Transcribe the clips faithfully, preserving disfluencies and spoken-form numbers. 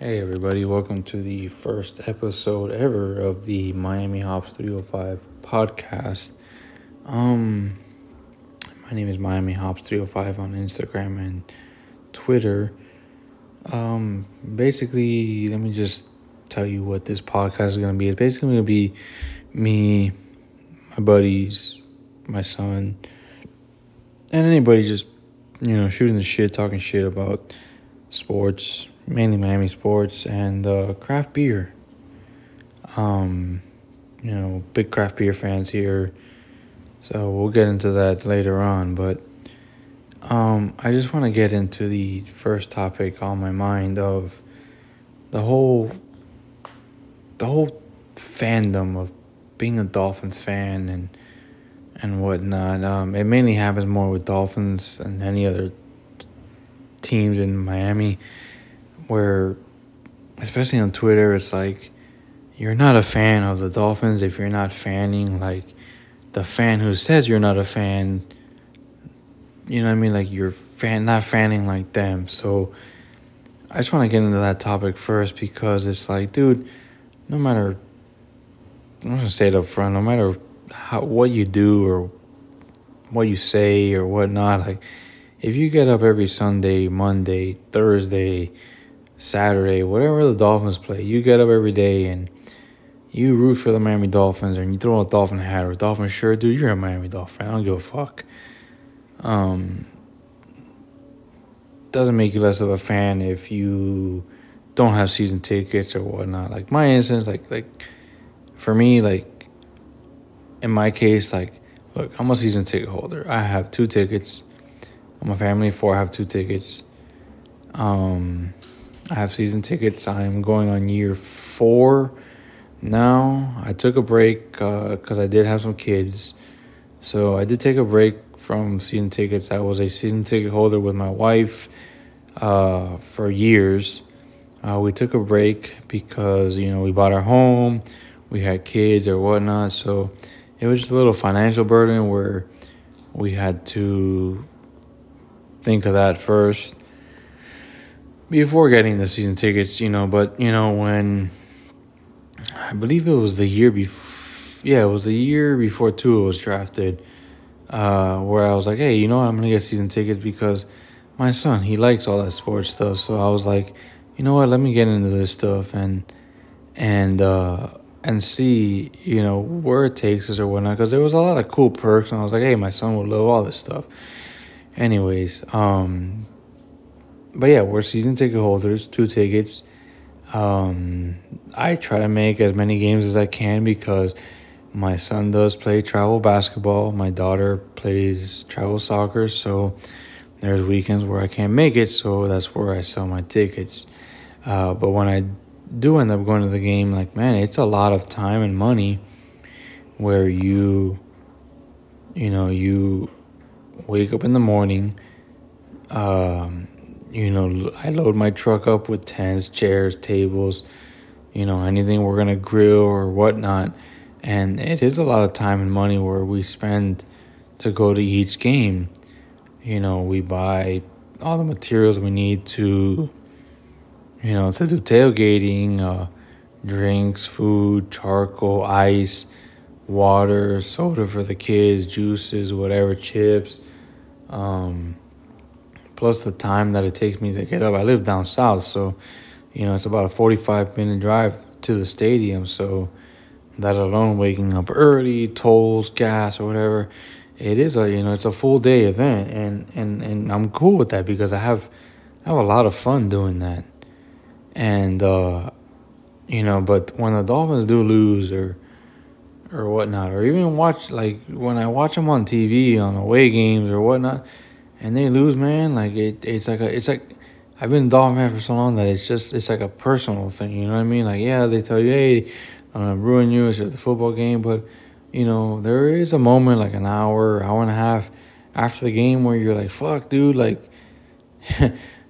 Hey everybody, welcome to the first episode ever of the Miami Hops three oh five podcast. Um, my name is Miami Hops three oh five on Instagram and Twitter. Um, basically, let me just tell you what this podcast is going to be. It's basically going to be me, my buddies, my son, and anybody just, you know, shooting the shit, talking shit about sports, mainly Miami sports, and uh, craft beer. Um, you know, big craft beer fans here, so we'll get into that later on. But um, I just want to get into the first topic on my mind of the whole, the whole fandom of being a Dolphins fan and and whatnot. Um, it mainly happens more with Dolphins than any other t- teams in Miami. Where, especially on Twitter, it's like, you're not a fan of the Dolphins if you're not fanning, like, the fan who says you're not a fan, you know what I mean? Like, you're fan not fanning like them. So I just want to get into that topic first because it's like, dude, no matter, I'm going to say it up front, no matter how what you do or what you say or whatnot, like, if you get up every Sunday, Monday, Thursday, Saturday, whatever the Dolphins play, you get up every day and you root for the Miami Dolphins and you throw on a Dolphin hat or a Dolphin shirt, dude, you're a Miami Dolphin. I don't give a fuck. Um, doesn't make you less of a fan if you don't have season tickets or whatnot. Like my instance, like like for me, like in my case, like look, I'm a season ticket holder. I have two tickets. I'm a family of four. I have two tickets. Um. I have season tickets. I'm going on year four now. I took a break because uh, I did have some kids. So I did take a break from season tickets. I was a season ticket holder with my wife uh, for years. Uh, we took a break because, you know, we bought our home. We had kids or whatnot. So it was just a little financial burden where we had to think of that first before getting the season tickets, you know. But, you know, when I believe it was the year before, yeah, it was the year before Tua was drafted, uh, where I was like, hey, you know what, I'm going to get season tickets because my son, he likes all that sports stuff. So I was like, you know what, let me get into this stuff and, and, uh, and see, you know, where it takes us or whatnot. Because there was a lot of cool perks and I was like, hey, my son would love all this stuff. Anyways, um... but yeah, we're season ticket holders, two tickets. Um, I try to make as many games as I can because my son does play travel basketball. My daughter plays travel soccer. So there's weekends where I can't make it. So that's where I sell my tickets. Uh, but when I do end up going to the game, like, man, it's a lot of time and money where you, you know, you wake up in the morning, um, you know, I load my truck up with tents, chairs, tables, you know, anything we're going to grill or whatnot. And it is a lot of time and money where we spend to go to each game. You know, we buy all the materials we need to, you know, to do tailgating, uh, drinks, food, charcoal, ice, water, soda for the kids, juices, whatever, chips, um... plus the time that it takes me to get up. I live down south, so, you know, it's about a forty-five minute drive to the stadium. So that alone, waking up early, tolls, gas, or whatever, it is a, you know, it's a full day event. And, and, and I'm cool with that because I have, I have a lot of fun doing that. And, uh, you know, but when the Dolphins do lose or, or whatnot, or even watch, like when I watch them on T V on away games or whatnot, and they lose, man, like, it, it's like, a, it's like, I've been a Dolphin fan for so long that it's just, it's like a personal thing, you know what I mean? Like, yeah, they tell you, hey, I'm going to ruin you, it's just a football game, but, you know, there is a moment, like an hour, hour and a half after the game where you're like, fuck, dude, like,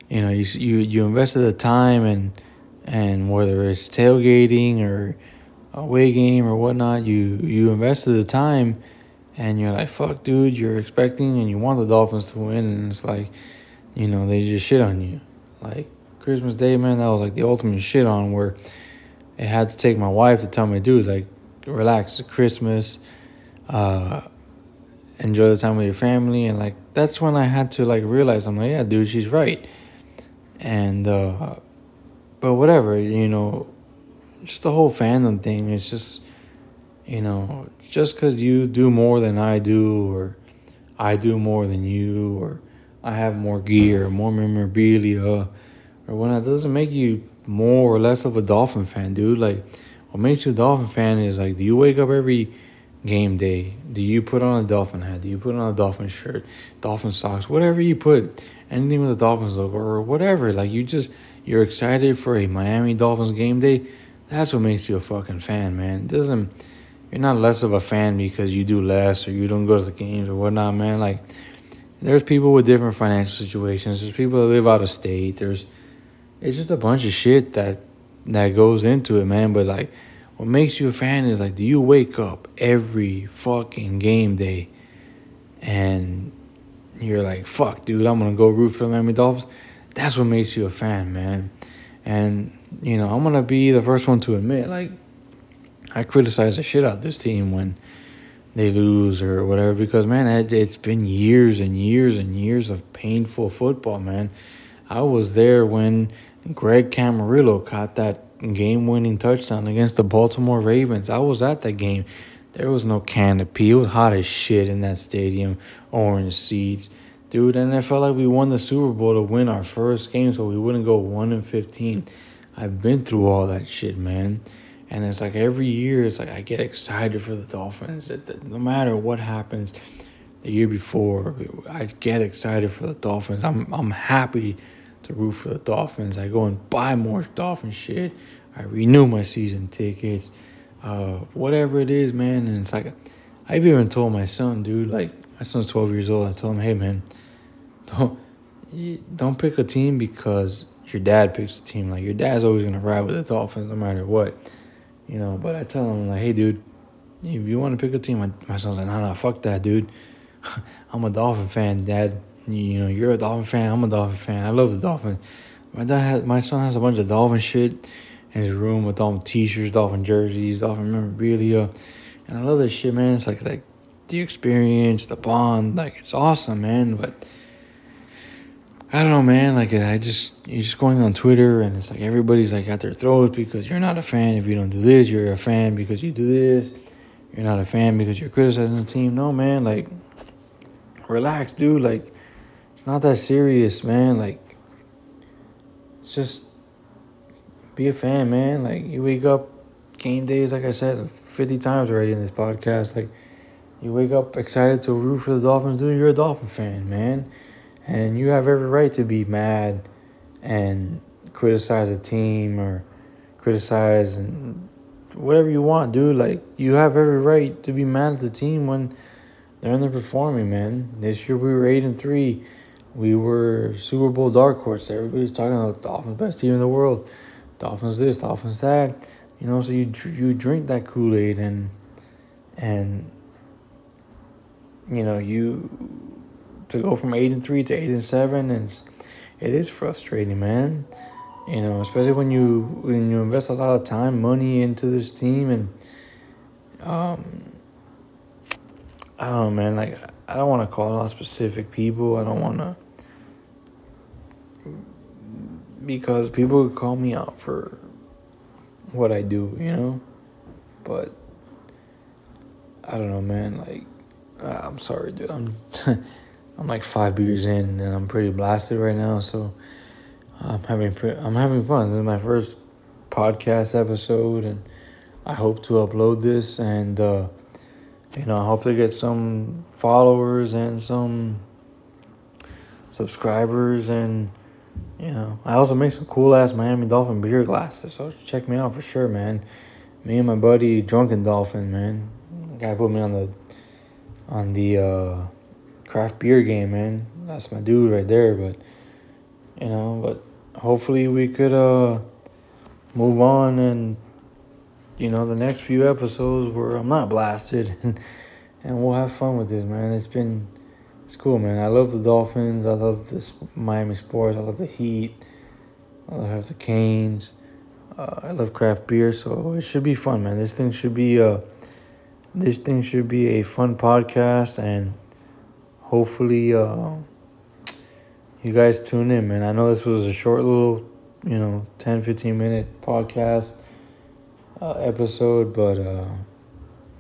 you know, you, you you invested the time, and, and whether it's tailgating or away game or whatnot, you, you invested the time. And you're like, fuck, dude, you're expecting and you want the Dolphins to win. And it's like, you know, they just shit on you. Like, Christmas Day, man, that was like the ultimate shit on, where it had to take my wife to tell me, dude, like, relax, it's Christmas, uh, enjoy the time with your family. And, like, that's when I had to, like, realize, I'm like, yeah, dude, she's right. And, uh, but whatever, you know, just the whole fandom thing, it's just, you know, just because you do more than I do, or I do more than you, or I have more gear, more memorabilia, or whatnot, doesn't make you more or less of a Dolphin fan, dude. Like, what makes you a Dolphin fan is, like, do you wake up every game day? Do you put on a Dolphin hat? Do you put on a Dolphin shirt, Dolphin socks, whatever you put, anything with a Dolphins logo or whatever? Like, you just, you're excited for a Miami Dolphins game day. That's what makes you a fucking fan, man. It doesn't, you're not less of a fan because you do less or you don't go to the games or whatnot, man. Like, there's people with different financial situations. There's people that live out of state. There's, it's just a bunch of shit that that goes into it, man. But, like, what makes you a fan is, like, do you wake up every fucking game day and you're like, fuck, dude, I'm going to go root for the Miami Dolphins? That's what makes you a fan, man. And, you know, I'm going to be the first one to admit, like, I criticize the shit out of this team when they lose or whatever, because, man, it, it's been years and years and years of painful football, man. I was there when Greg Camarillo caught that game-winning touchdown against the Baltimore Ravens. I was at that game. There was no canopy. It was hot as shit in that stadium, orange seats. Dude, and I felt like we won the Super Bowl to win our first game so we wouldn't go one and fifteen. I've been through all that shit, man. And it's like every year, it's like I get excited for the Dolphins. No matter what happens the year before, I get excited for the Dolphins. I'm I'm happy to root for the Dolphins. I go and buy more Dolphin shit. I renew my season tickets. Uh, whatever it is, man. And it's like, I've even told my son, dude, like, my son's twelve years old. I told him, hey, man, don't, don't pick a team because your dad picks the team. Like, your dad's always going to ride with the Dolphins no matter what. You know, but I tell him, like, hey, dude, if you want to pick a team, my, my son's like, no, no, fuck that, dude. I'm a Dolphin fan, Dad. You know, you're a Dolphin fan. I'm a Dolphin fan. I love the Dolphins. My dad has, my son has a bunch of Dolphin shit in his room with Dolphin t-shirts, Dolphin jerseys, Dolphin memorabilia. And I love this shit, man. It's like, like the experience, the bond. Like, it's awesome, man. But I don't know, man. Like, I just, you're just going on Twitter and it's like everybody's like at their throats because you're not a fan if you don't do this. You're a fan because you do this. You're not a fan because you're criticizing the team. No, man. Like, relax, dude. Like, not that serious, man. Like, it's just be a fan, man. Like, you wake up game days, like I said fifty times already in this podcast, like, you wake up excited to root for the Dolphins, dude. You're a Dolphin fan, man, and you have every right to be mad and criticize a team or criticize and whatever you want, dude. Like, you have every right to be mad at the team when they're underperforming, man. This year we were eight and three. We were Super Bowl dark horse. Everybody's talking about the Dolphins, best team in the world. Dolphins this, Dolphins that. You know, so you you drink that Kool-Aid and, and you know, you to go from eight and three to eight and seven, and it's, it is frustrating, man. You know, especially when you when you invest a lot of time, money into this team, and um, I don't know, man. Like, I don't want to call out specific people. I don't want to. Because people could call me out for what I do, you know? But I don't know, man. Like, uh, I'm sorry, dude. I'm I'm like five beers in, and I'm pretty blasted right now. So I'm having pre- I'm having fun. This is my first podcast episode, and I hope to upload this. And uh, you know, I hope to get some followers and some subscribers and. You know, I also make some cool-ass Miami Dolphin beer glasses, so check me out for sure, man. Me and my buddy, Drunken Dolphin, man. The guy put me on the on the uh, craft beer game, man. That's my dude right there, but, you know, but hopefully we could uh, move on and, you know, the next few episodes where I'm not blasted, and, and we'll have fun with this, man. It's been... It's cool, man. I love the Dolphins. I love this Miami sports. I love the heat. I love the Canes. Uh, I love craft beer, so it should be fun, man. This thing should be a, this thing should be a fun podcast, and hopefully, uh, you guys tune in, man. I know this was a short little, you know, ten, fifteen minute podcast uh, episode, but uh,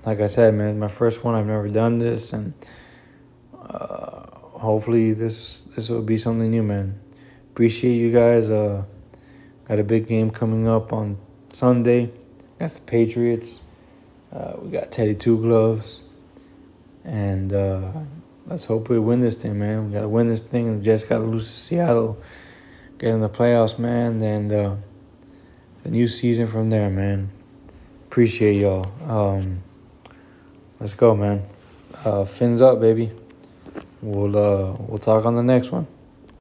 like I said, man, my first one. I've never done this, and uh, hopefully, this this will be something new, man. Appreciate you guys. Uh, got a big game coming up on Sunday. That's the Patriots. Uh, we got Teddy Two Gloves. And uh, let's hope we win this thing, man. We got to win this thing. And just got to lose to Seattle. Get in the playoffs, man. And uh, the new season from there, man. Appreciate y'all. Um, let's go, man. Uh, fins up, baby. We'll uh, we'll talk on the next one.